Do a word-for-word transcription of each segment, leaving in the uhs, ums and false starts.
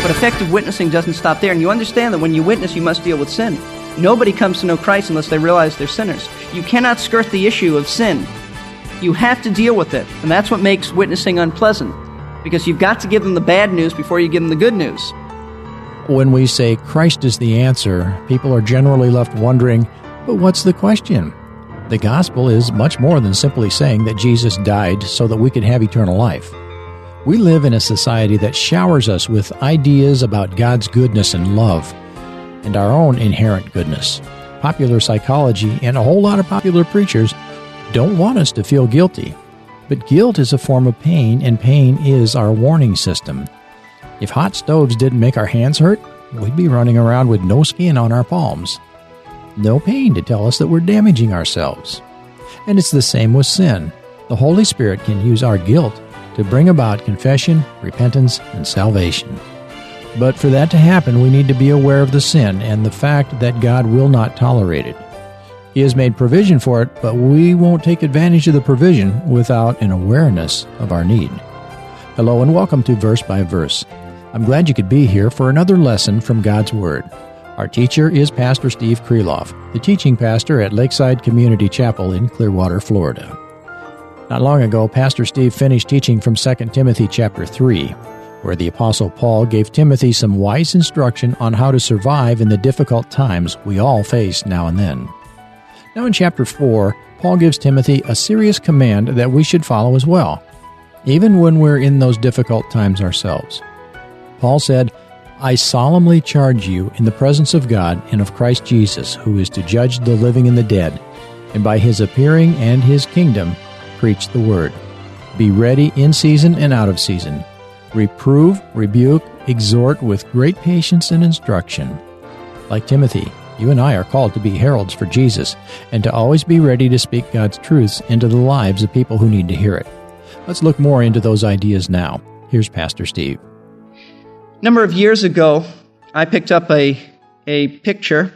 But effective witnessing doesn't stop there, and you understand that when you witness, you must deal with sin. Nobody comes to know Christ unless they realize they're sinners. You cannot skirt the issue of sin. You have to deal with it, and that's what makes witnessing unpleasant, because you've got to give them the bad news before you give them the good news. When we say Christ is the answer, people are generally left wondering, but what's the question? The gospel is much more than simply saying that Jesus died so that we could have eternal life. We live in a society that showers us with ideas about God's goodness and love, and our own inherent goodness. Popular psychology and a whole lot of popular preachers don't want us to feel guilty. But guilt is a form of pain, and pain is our warning system. If hot stoves didn't make our hands hurt, we'd be running around with no skin on our palms. No pain to tell us that we're damaging ourselves. And it's the same with sin. The Holy Spirit can use our guilt to bring about confession, repentance, and salvation. But for that to happen, we need to be aware of the sin and the fact that God will not tolerate it. He has made provision for it, but we won't take advantage of the provision without an awareness of our need. Hello and welcome to Verse by Verse. I'm glad you could be here for another lesson from God's Word. Our teacher is Pastor Steve Kreloff, the teaching pastor at Lakeside Community Chapel in Clearwater, Florida. Not long ago, Pastor Steve finished teaching from Second Timothy chapter three, where the Apostle Paul gave Timothy some wise instruction on how to survive in the difficult times we all face now and then. Now in chapter four, Paul gives Timothy a serious command that we should follow as well, even when we're in those difficult times ourselves. Paul said, "I solemnly charge you in the presence of God and of Christ Jesus, who is to judge the living and the dead, and by his appearing and his kingdom, preach the word. Be ready in season and out of season. Reprove, rebuke, exhort with great patience and instruction." Like Timothy, you and I are called to be heralds for Jesus and to always be ready to speak God's truths into the lives of people who need to hear it. Let's look more into those ideas now. Here's Pastor Steve. A number of years ago, I picked up a a picture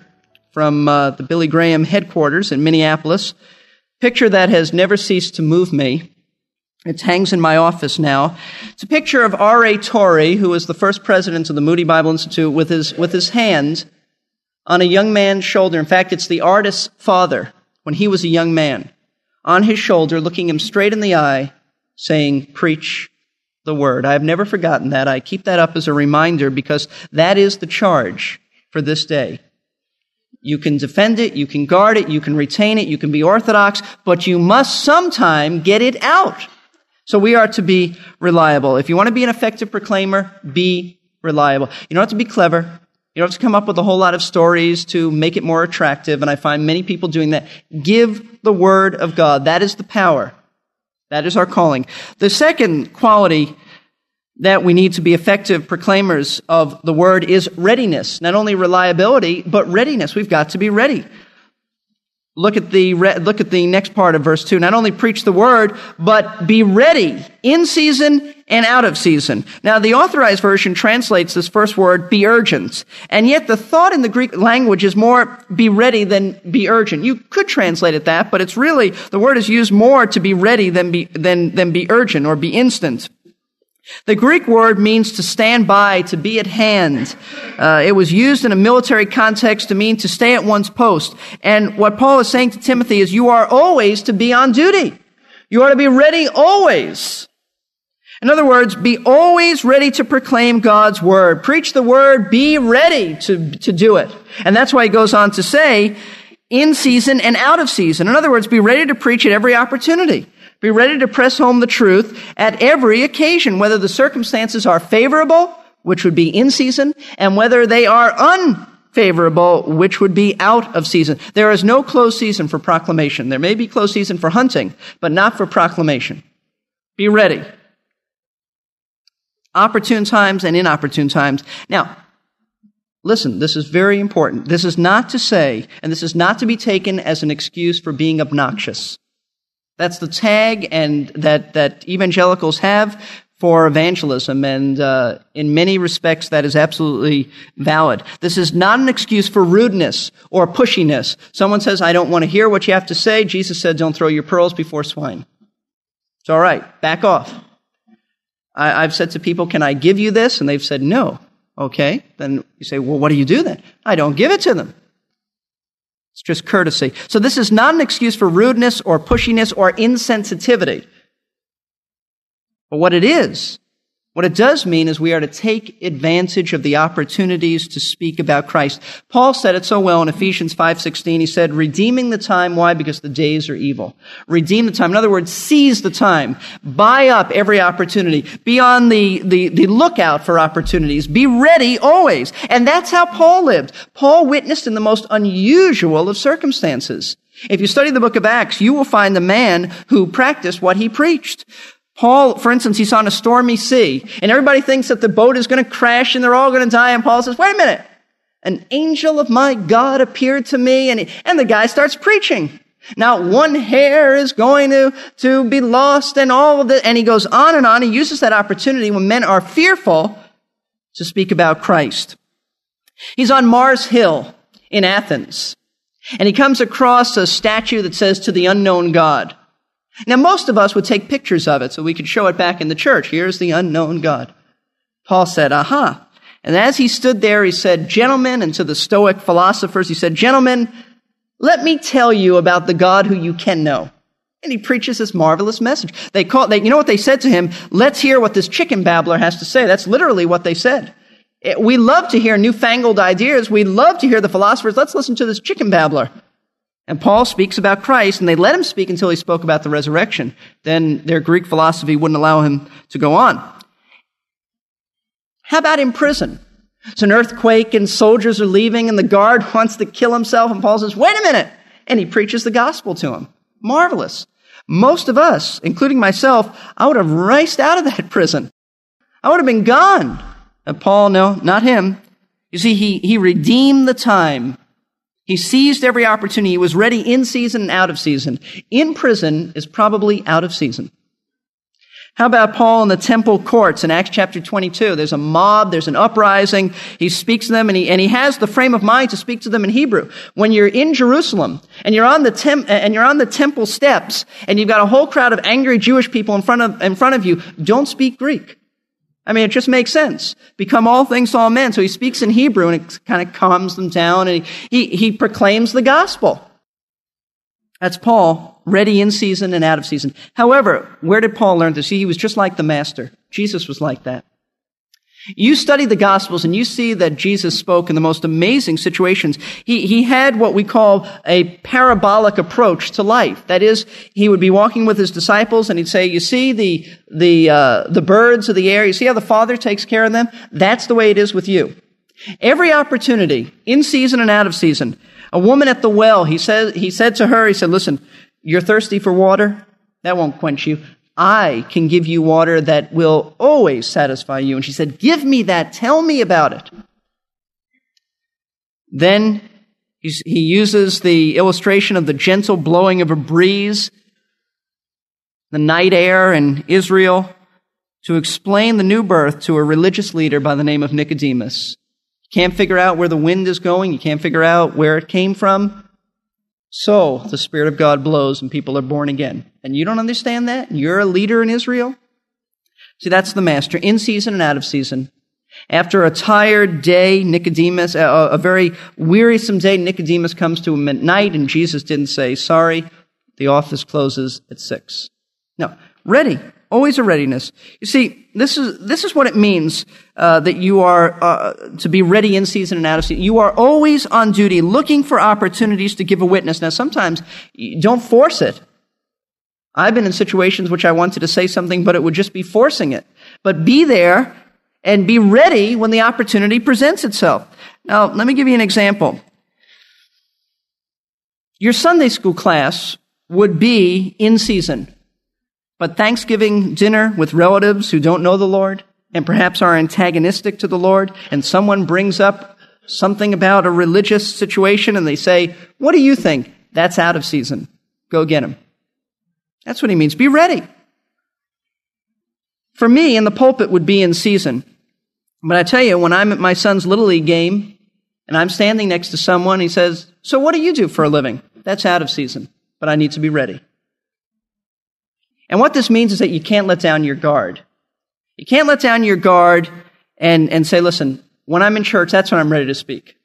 from uh, the Billy Graham headquarters in Minneapolis, picture that has never ceased to move me. It hangs in my office now. It's a picture of R A Torrey, who was the first president of the Moody Bible Institute, with his with his hand on a young man's shoulder. In fact, it's the artist's father, when he was a young man, on his shoulder, looking him straight in the eye, saying, "Preach the word." I have never forgotten that. I keep that up as a reminder because that is the charge for this day. You can defend it, you can guard it, you can retain it, you can be orthodox, but you must sometime get it out. So we are to be reliable. If you want to be an effective proclaimer, be reliable. You don't have to be clever. You don't have to come up with a whole lot of stories to make it more attractive, and I find many people doing that. Give the word of God. That is the power. That is our calling. The second quality that we need to be effective proclaimers of the word is readiness. Not only reliability, but readiness. We've got to be ready. Look at the re- look at the next part of verse two. Not only preach the word, but be ready in season and out of season. Now, the Authorized Version translates this first word, be urgent. And yet the thought in the Greek language is more be ready than be urgent. You could translate it that, but it's really, the word is used more to be ready than be, than, than be urgent or be instant. The Greek word means to stand by, to be at hand. Uh, it was used in a military context to mean to stay at one's post. And what Paul is saying to Timothy is you are always to be on duty. You are to be ready always. In other words, be always ready to proclaim God's word. Preach the word, be ready to, to do it. And that's why he goes on to say, in season and out of season. In other words, be ready to preach at every opportunity. Be ready to press home the truth at every occasion, whether the circumstances are favorable, which would be in season, and whether they are favorable, which would be out of season. There is no closed season for proclamation. There may be closed season for hunting, but not for proclamation. Be ready. Opportune times and inopportune times. Now, listen, this is very important. This is not to say, and this is not to be taken as an excuse for being obnoxious. That's the tag and that, that evangelicals have for evangelism, and uh, in many respects that is absolutely valid. This is not an excuse for rudeness or pushiness. Someone says, I don't want to hear what you have to say. Jesus said, don't throw your pearls before swine. It's all right. Back off. I, I've said to people, can I give you this? And they've said, no. Okay. Then you say, well, what do you do then? I don't give it to them. It's just courtesy. So this is not an excuse for rudeness or pushiness or insensitivity. But what it is, what it does mean is we are to take advantage of the opportunities to speak about Christ. Paul said it so well in Ephesians five sixteen. He said, redeeming the time. Why? Because the days are evil. Redeem the time. In other words, seize the time. Buy up every opportunity. Be on the, the, the lookout for opportunities. Be ready always. And that's how Paul lived. Paul witnessed in the most unusual of circumstances. If you study the book of Acts, you will find the man who practiced what he preached. Paul, for instance, he's on a stormy sea, and everybody thinks that the boat is going to crash and they're all going to die, and Paul says, wait a minute, an angel of my God appeared to me, and, he, and the guy starts preaching. Now, one hair is going to, to be lost, and all of the, and he goes on and on. He uses that opportunity when men are fearful to speak about Christ. He's on Mars Hill in Athens, and he comes across a statue that says, to the unknown God. Now, most of us would take pictures of it so we could show it back in the church. Here's the unknown God. Paul said, aha. And as he stood there, he said, gentlemen, and to the Stoic philosophers, he said, gentlemen, let me tell you about the God who you can know. And he preaches this marvelous message. They call, they, you know what they said to him? Let's hear what this chicken babbler has to say. That's literally what they said. It, we love to hear newfangled ideas. We love to hear the philosophers. Let's listen to this chicken babbler. And Paul speaks about Christ, and they let him speak until he spoke about the resurrection. Then their Greek philosophy wouldn't allow him to go on. How about in prison? It's an earthquake, and soldiers are leaving, and the guard wants to kill himself, and Paul says, wait a minute! And he preaches the gospel to him. Marvelous. Most of us, including myself, I would have raced out of that prison. I would have been gone. And Paul, no, not him. You see, he, he redeemed the time. He seized every opportunity. He was ready in season and out of season. In prison is probably out of season. How about Paul in the temple courts in Acts chapter twenty-two? There's a mob. There's an uprising. He speaks to them, and he, and he has the frame of mind to speak to them in Hebrew. When you're in Jerusalem and you're on the tem- and you're on the temple steps and you've got a whole crowd of angry Jewish people in front of, in front of you, don't speak Greek. I mean, it just makes sense. Become all things to all men. So he speaks in Hebrew, and it kind of calms them down, and he, he, he proclaims the gospel. That's Paul, ready in season and out of season. However, where did Paul learn this? He was just like the master. Jesus was like that. You study the gospels and you see that Jesus spoke in the most amazing situations. He, he had what we call a parabolic approach to life. That is, he would be walking with his disciples and he'd say, you see the, the, uh, the birds of the air? You see how the Father takes care of them? That's the way it is with you. Every opportunity, in season and out of season, a woman at the well, he said, he said to her, he said, listen, you're thirsty for water? That won't quench you. I can give you water that will always satisfy you. And she said, give me that. Tell me about it. Then he uses the illustration of the gentle blowing of a breeze, the night air in Israel, to explain the new birth to a religious leader by the name of Nicodemus. You can't figure out where the wind is going. You can't figure out where it came from. So the Spirit of God blows and people are born again. And you don't understand that? You're a leader in Israel? See, that's the master, in season and out of season. After a tired day, Nicodemus, a, a very wearisome day, Nicodemus comes to him at night, and Jesus didn't say, sorry, the office closes at six. No, ready, always a readiness. You see, this is this is what it means uh, that you are uh, to be ready in season and out of season. You are always on duty, looking for opportunities to give a witness. Now, sometimes you don't force it. I've been in situations which I wanted to say something, but it would just be forcing it. But be there and be ready when the opportunity presents itself. Now, let me give you an example. Your Sunday school class would be in season, but Thanksgiving dinner with relatives who don't know the Lord and perhaps are antagonistic to the Lord, and someone brings up something about a religious situation and they say, what do you think? That's out of season. Go get him. That's what he means. Be ready. For me, in the pulpit would be in season. But I tell you, when I'm at my son's Little League game and I'm standing next to someone, he says, so what do you do for a living? That's out of season, but I need to be ready. And what this means is that you can't let down your guard. You can't let down your guard and, and say, listen, when I'm in church, that's when I'm ready to speak.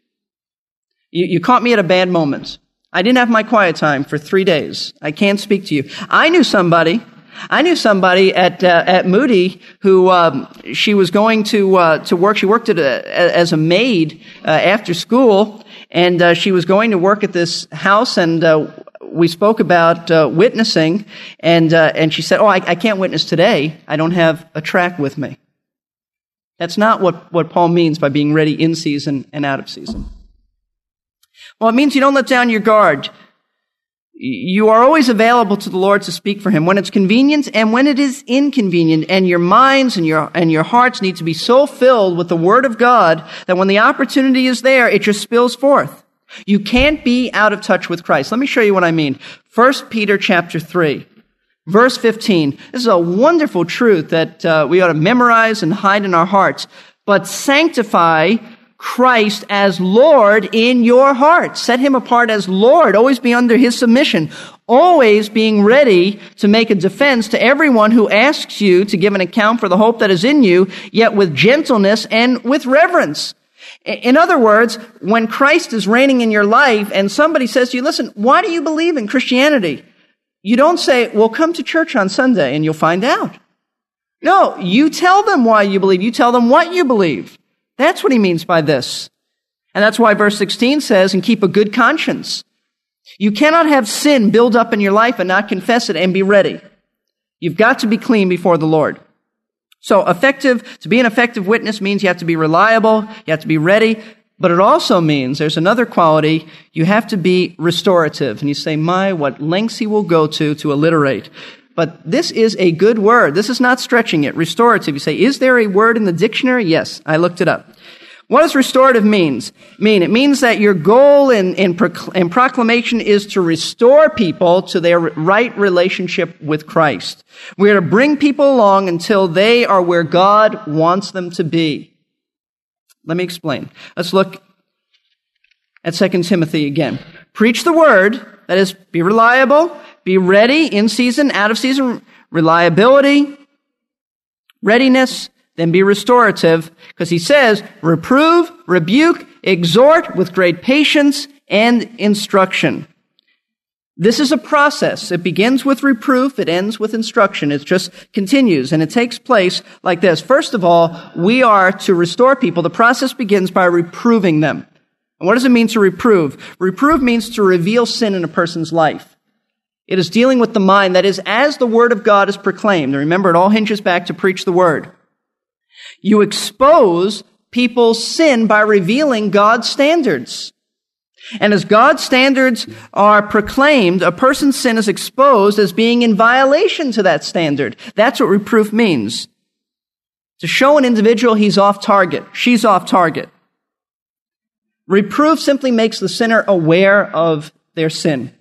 You, you caught me at a bad moment. I didn't have my quiet time for three days. I can't speak to you. I knew somebody. I knew somebody at uh, at Moody who um, she was going to uh, to work. She worked at a, as a maid uh, after school, and uh, she was going to work at this house. And uh, we spoke about uh, witnessing, and uh, and she said, "Oh, I, I can't witness today. I don't have a track with me." That's not what what Paul means by being ready in season and out of season. Well, it means you don't let down your guard. You are always available to the Lord to speak for him when it's convenient and when it is inconvenient. And your minds and your and your hearts need to be so filled with the Word of God that when the opportunity is there, it just spills forth. You can't be out of touch with Christ. Let me show you what I mean. First Peter chapter three, verse fifteen. This is a wonderful truth that uh, we ought to memorize and hide in our hearts. But sanctify Christ as Lord in your heart. Set him apart as Lord. Always be under his submission. Always being ready to make a defense to everyone who asks you to give an account for the hope that is in you, yet with gentleness and with reverence. In other words, when Christ is reigning in your life and somebody says to you, listen, why do you believe in Christianity? You don't say, well, come to church on Sunday and you'll find out. No, you tell them why you believe. You tell them what you believe. That's what he means by this. And that's why verse sixteen says, and keep a good conscience. You cannot have sin build up in your life and not confess it and be ready. You've got to be clean before the Lord. So effective, to be an effective witness means you have to be reliable, you have to be ready, but it also means there's another quality, you have to be restorative. And you say, my, what lengths he will go to to alliterate. But this is a good word. This is not stretching it. Restorative. You say, is there a word in the dictionary? Yes, I looked it up. What does restorative means? mean? It means that your goal in, in, procl- in proclamation is to restore people to their right relationship with Christ. We are to bring people along until they are where God wants them to be. Let me explain. Let's look at Second Timothy again. Preach the word, that is, be reliable. Be ready, in season, out of season, reliability, readiness, then be restorative. Because he says, reprove, rebuke, exhort with great patience and instruction. This is a process. It begins with reproof. It ends with instruction. It just continues, and it takes place like this. First of all, we are to restore people. The process begins by reproving them. And what does it mean to reprove? Reprove means to reveal sin in a person's life. It is dealing with the mind. That is, as the word of God is proclaimed. And remember, it all hinges back to preach the word. You expose people's sin by revealing God's standards. And as God's standards are proclaimed, a person's sin is exposed as being in violation to that standard. That's what reproof means. To show an individual he's off target, she's off target. Reproof simply makes the sinner aware of their sin.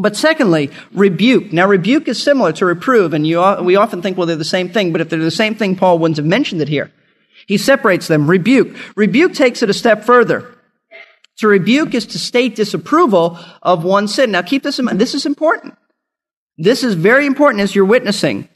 But secondly, rebuke. Now, rebuke is similar to reprove, and you, we often think, well, they're the same thing, but if they're the same thing, Paul wouldn't have mentioned it here. He separates them. Rebuke. Rebuke takes it a step further. To rebuke is to state disapproval of one's sin. Now, keep this in mind. This is important. This is very important as you're witnessing.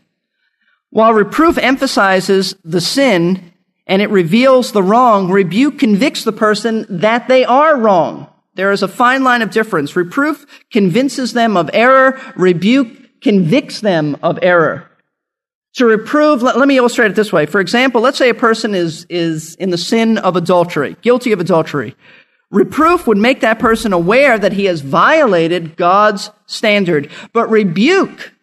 While reproof emphasizes the sin and it reveals the wrong, rebuke convicts the person that they are wrong. There is a fine line of difference. Reproof convinces them of error. Rebuke convicts them of error. To reprove, let, let me illustrate it this way. For example, let's say a person is, is in the sin of adultery, guilty of adultery. Reproof would make that person aware that he has violated God's standard. But rebuke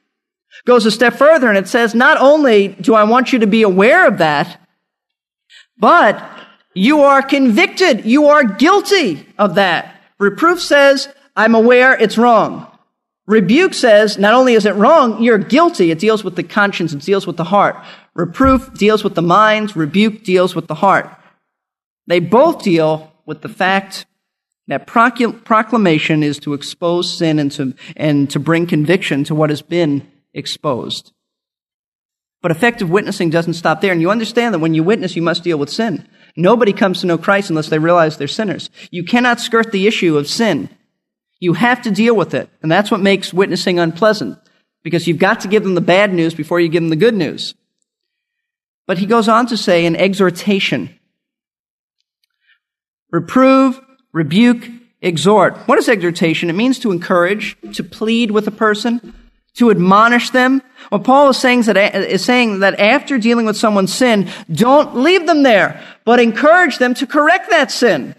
goes a step further, and it says, not only do I want you to be aware of that, but you are convicted. You are guilty of that. Reproof says, I'm aware it's wrong. Rebuke says, not only is it wrong, you're guilty. It deals with the conscience. It deals with the heart. Reproof deals with the mind. Rebuke deals with the heart. They both deal with the fact that proclamation is to expose sin and to, and to bring conviction to what has been exposed. But effective witnessing doesn't stop there. And you understand that when you witness, you must deal with sin. Nobody comes to know Christ unless they realize they're sinners. You cannot skirt the issue of sin. You have to deal with it. And that's what makes witnessing unpleasant, because you've got to give them the bad news before you give them the good news. But he goes on to say an exhortation. Reprove, rebuke, exhort. What is exhortation? It means to encourage, to plead with a person, to admonish them. Well, Paul is saying that, is saying that after dealing with someone's sin, don't leave them there, but encourage them to correct that sin.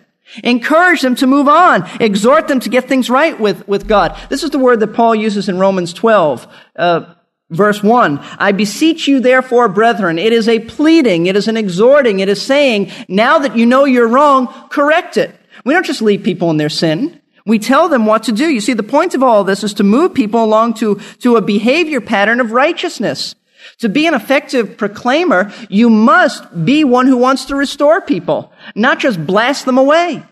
Encourage them to move on. Exhort them to get things right with, with God. This is the word that Paul uses in Romans twelve, uh, verse one. I beseech you, therefore, brethren, it is a pleading, it is an exhorting, it is saying, now that you know you're wrong, correct it. We don't just leave people in their sin. We tell them what to do. You see, the point of all this is to move people along to, to a behavior pattern of righteousness. To be an effective proclaimer, you must be one who wants to restore people, not just blast them away,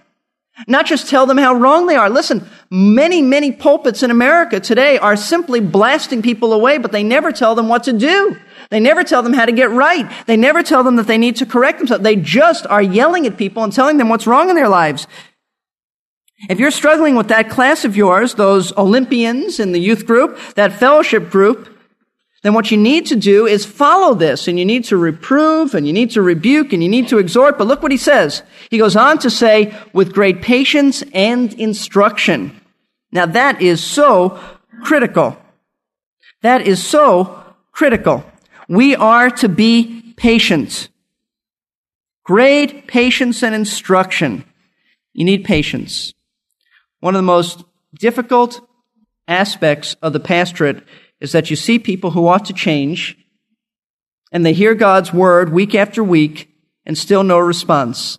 not just tell them how wrong they are. Listen, many, many pulpits in America today are simply blasting people away, but they never tell them what to do. They never tell them how to get right. They never tell them that they need to correct themselves. They just are yelling at people and telling them what's wrong in their lives. If you're struggling with that class of yours, those Olympians in the youth group, that fellowship group, then what you need to do is follow this, and you need to reprove, and you need to rebuke, and you need to exhort. But look what he says. He goes on to say, with great patience and instruction. Now that is so critical. That is so critical. We are to be patient. Great patience and instruction. You need patience. One of the most difficult aspects of the pastorate is that you see people who ought to change, and they hear God's word week after week, and still no response.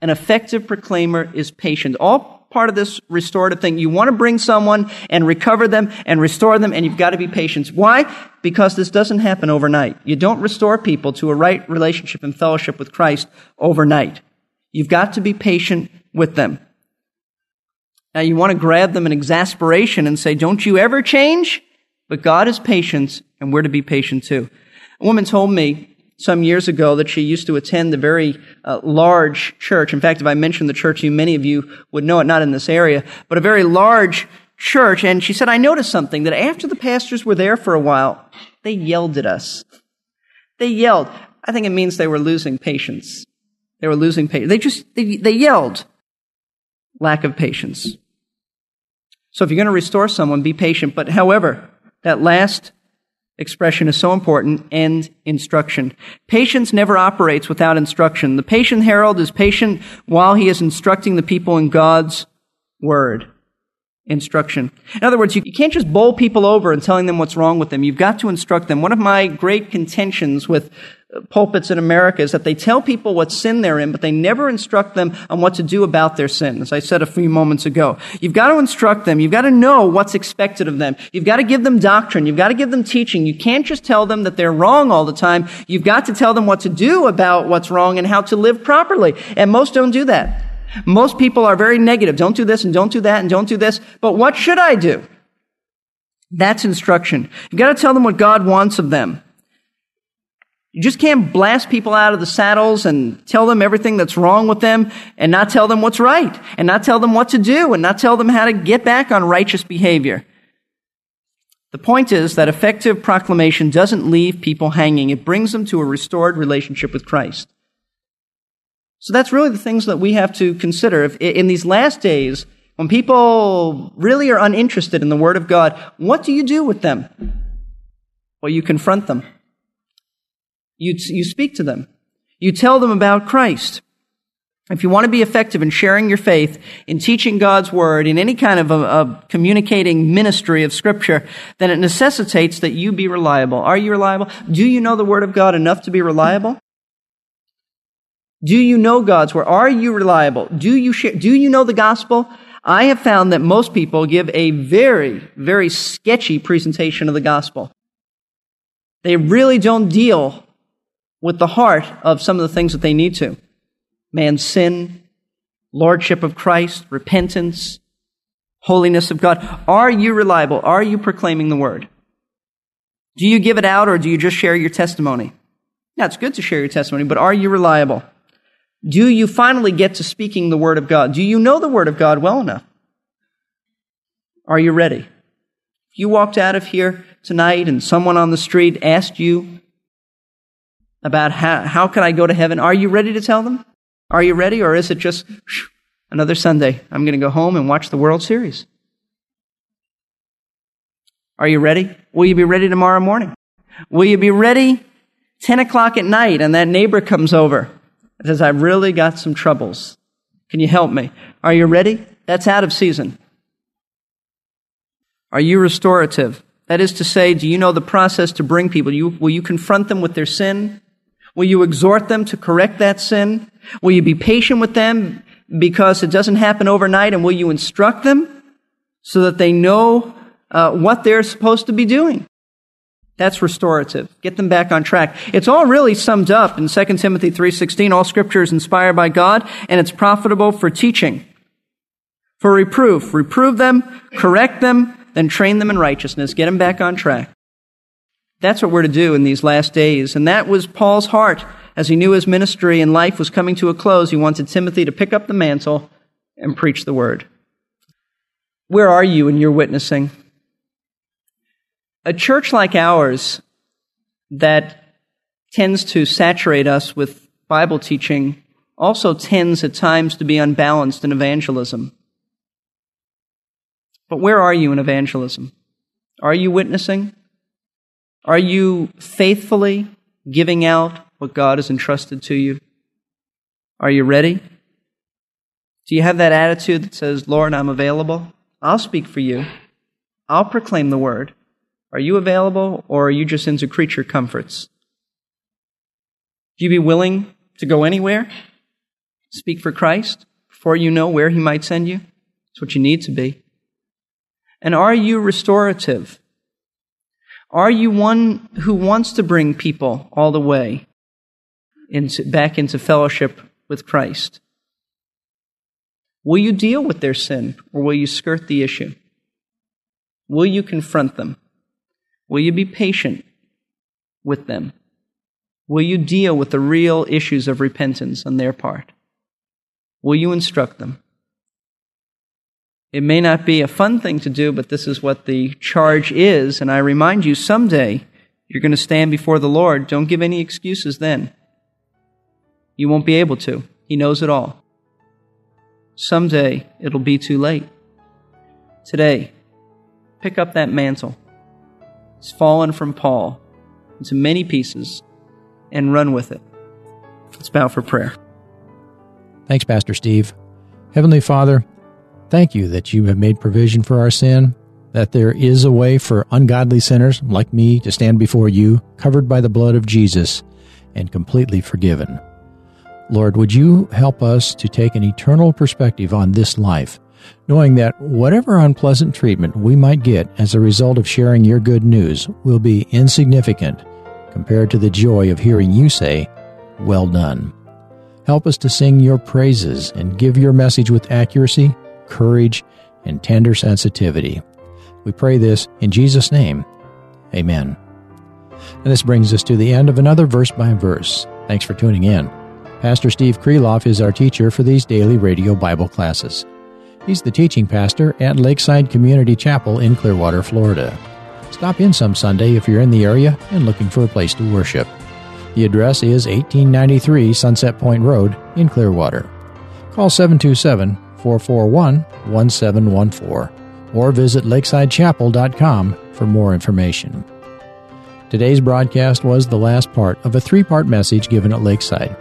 An effective proclaimer is patient. All part of this restorative thing. You want to bring someone and recover them and restore them, and you've got to be patient. Why? Because this doesn't happen overnight. You don't restore people to a right relationship and fellowship with Christ overnight. You've got to be patient with them. Now, you want to grab them in exasperation and say, don't you ever change? But God is patient, and we're to be patient too. A woman told me some years ago that she used to attend a very uh, large church. In fact, if I mentioned the church to you, many of you would know it, not in this area, but a very large church. And she said, I noticed something, that after the pastors were there for a while, they yelled at us. They yelled. I think it means they were losing patience. They were losing patience. They just, they, they yelled. Lack of patience. So if you're going to restore someone, be patient. But however, that last expression is so important, and instruction. Patience never operates without instruction. The patient herald is patient while he is instructing the people in God's word. Instruction. In other words, you can't just bowl people over and telling them what's wrong with them. You've got to instruct them. One of my great contentions with pulpits in America is that they tell people what sin they're in, but they never instruct them on what to do about their sin, as I said a few moments ago. You've got to instruct them. You've got to know what's expected of them. You've got to give them doctrine. You've got to give them teaching. You can't just tell them that they're wrong all the time. You've got to tell them what to do about what's wrong and how to live properly. And most don't do that. Most people are very negative. Don't do this and don't do that and don't do this. But what should I do? That's instruction. You've got to tell them what God wants of them. You just can't blast people out of the saddles and tell them everything that's wrong with them and not tell them what's right and not tell them what to do and not tell them how to get back on righteous behavior. The point is that effective proclamation doesn't leave people hanging. It brings them to a restored relationship with Christ. So that's really the things that we have to consider. If, in these last days, when people really are uninterested in the Word of God, what do you do with them? Well, you confront them. You, you speak to them. You tell them about Christ. If you want to be effective in sharing your faith, in teaching God's word, in any kind of a, a communicating ministry of Scripture, then it necessitates that you be reliable. Are you reliable? Do you know the Word of God enough to be reliable? Do you know God's word? Are you reliable? Do you share, do you know the gospel? I have found that most people give a very, very sketchy presentation of the gospel. They really don't deal with the heart of some of the things that they need to. Man's sin, lordship of Christ, repentance, holiness of God. Are you reliable? Are you proclaiming the word? Do you give it out or do you just share your testimony? Now, it's good to share your testimony, but are you reliable? Do you finally get to speaking the word of God? Do you know the word of God well enough? Are you ready? If you walked out of here tonight and someone on the street asked you about how, how can I go to heaven, are you ready to tell them? Are you ready, or is it just another Sunday? I'm going to go home and watch the World Series. Are you ready? Will you be ready tomorrow morning? Will you be ready ten o'clock at night and that neighbor comes over and says, I've really got some troubles. Can you help me? Are you ready? That's out of season. Are you restorative? That is to say, do you know the process to bring people? You, will you confront them with their sin? Will you exhort them to correct that sin? Will you be patient with them because it doesn't happen overnight? And will you instruct them so that they know Uh, what they're supposed to be doing? That's restorative. Get them back on track. It's all really summed up in Second Timothy three sixteen. All scripture is inspired by God, and it's profitable for teaching, for reproof. Reprove them, correct them, then train them in righteousness. Get them back on track. That's what we're to do in these last days. And that was Paul's heart. As he knew his ministry and life was coming to a close, he wanted Timothy to pick up the mantle and preach the word. Where are you in your witnessing? A church like ours that tends to saturate us with Bible teaching also tends at times to be unbalanced in evangelism. But where are you in evangelism? Are you witnessing? Are you faithfully giving out what God has entrusted to you? Are you ready? Do you have that attitude that says, Lord, I'm available? I'll speak for you. I'll proclaim the word. Are you available, or are you just into creature comforts? Do you be willing to go anywhere, speak for Christ, before you know where he might send you? That's what you need to be. And are you restorative? Are you one who wants to bring people all the way into, back into fellowship with Christ? Will you deal with their sin, or will you skirt the issue? Will you confront them? Will you be patient with them? Will you deal with the real issues of repentance on their part? Will you instruct them? It may not be a fun thing to do, but this is what the charge is. And I remind you, someday you're going to stand before the Lord. Don't give any excuses then. You won't be able to. He knows it all. Someday it'll be too late. Today, pick up that mantle. It's fallen from Paul into many pieces, and run with it. Let's bow for prayer. Thanks, Pastor Steve. Heavenly Father, thank you that you have made provision for our sin, that there is a way for ungodly sinners like me to stand before you, covered by the blood of Jesus and completely forgiven. Lord, would you help us to take an eternal perspective on this life, knowing that whatever unpleasant treatment we might get as a result of sharing your good news will be insignificant compared to the joy of hearing you say, well done. Help us to sing your praises and give your message with accuracy, courage, and tender sensitivity. We pray this in Jesus' name. Amen. And this brings us to the end of another Verse by Verse. Thanks for tuning in. Pastor Steve Kreloff is our teacher for these daily radio Bible classes. He's the teaching pastor at Lakeside Community Chapel in Clearwater, Florida. Stop in some Sunday if you're in the area and looking for a place to worship. The address is eighteen ninety-three Sunset Point Road in Clearwater. Call seven two seven, four four one, one seven one four or visit lakeside chapel dot com for more information. Today's broadcast was the last part of a three-part message given at Lakeside.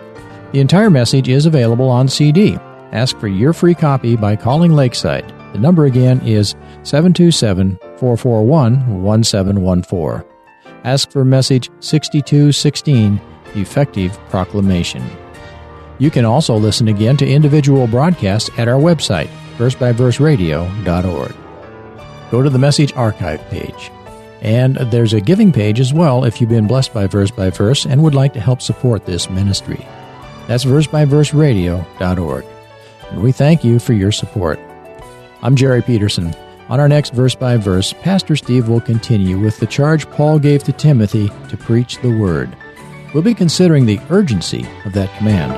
The entire message is available on C D. Ask for your free copy by calling Lakeside. The number again is seven two seven, four four one, one seven one four. Ask for message sixty-two sixteen, Effective Proclamation. You can also listen again to individual broadcasts at our website, verse by verse radio dot org. Go to the Message Archive page. And there's a giving page as well if you've been blessed by Verse by Verse and would like to help support this ministry. That's verse by verse radio dot org. And we thank you for your support. I'm Jerry Peterson. On our next Verse by Verse, Pastor Steve will continue with the charge Paul gave to Timothy to preach the Word. We'll be considering the urgency of that command.